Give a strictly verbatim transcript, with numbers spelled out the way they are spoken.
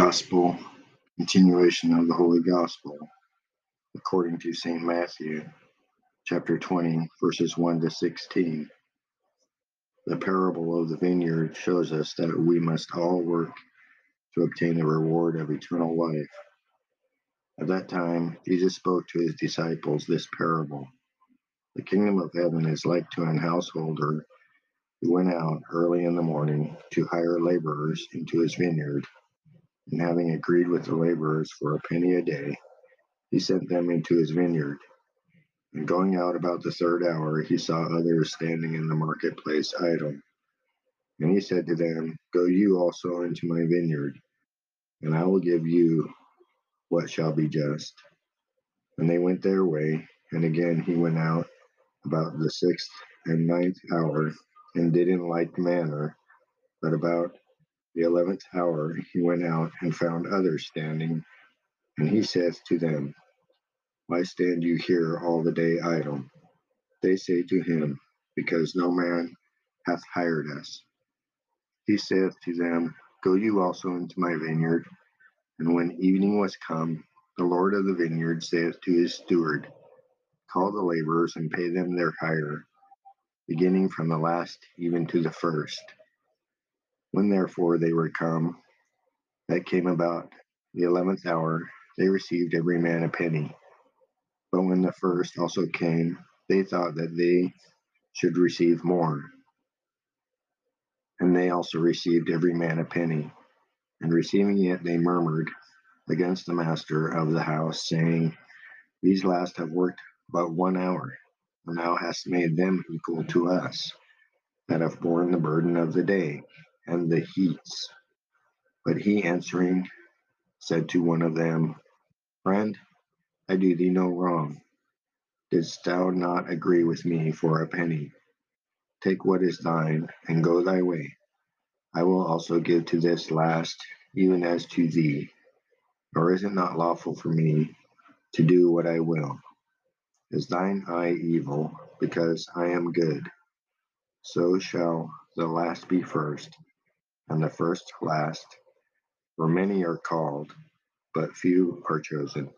Gospel, continuation of the Holy Gospel, according to Saint Matthew, chapter twenty, verses one to sixteen. The parable of the vineyard shows us that we must all work to obtain the reward of eternal life. At that time, Jesus spoke to his disciples this parable. The kingdom of heaven is like to an householder who went out early in the morning to hire laborers into his vineyard. And having agreed with the laborers for a penny a day, he sent them into his vineyard. And going out about the third hour, he saw others standing in the marketplace idle. And he said to them, "Go you also into my vineyard, and I will give you what shall be just." And they went their way, and again he went out about the sixth and ninth hour, and did in like manner. But about the eleventh hour he went out and found others standing, and he saith to them, "Why stand you here all the day idle?" They say to him, "Because no man hath hired us." He saith to them, "Go you also into my vineyard." And when evening was come, the Lord of the vineyard saith to his steward, "Call the laborers and pay them their hire, beginning from the last even to the first." When therefore they were come, that came about the eleventh hour, they received every man a penny. But when the first also came, they thought that they should receive more. And they also received every man a penny. And receiving it, they murmured against the master of the house, saying, "These last have worked but one hour, and thou hast made them equal to us, that have borne the burden of the day and the heats." But he answering said to one of them, "Friend, I do thee no wrong. Didst thou not agree with me for a penny? Take what is thine, and go thy way. I will also give to this last, even as to thee. Nor is it not lawful for me to do what I will. Is thine eye evil, because I am good? So shall the last be first, and the first last. For many are called, but few are chosen."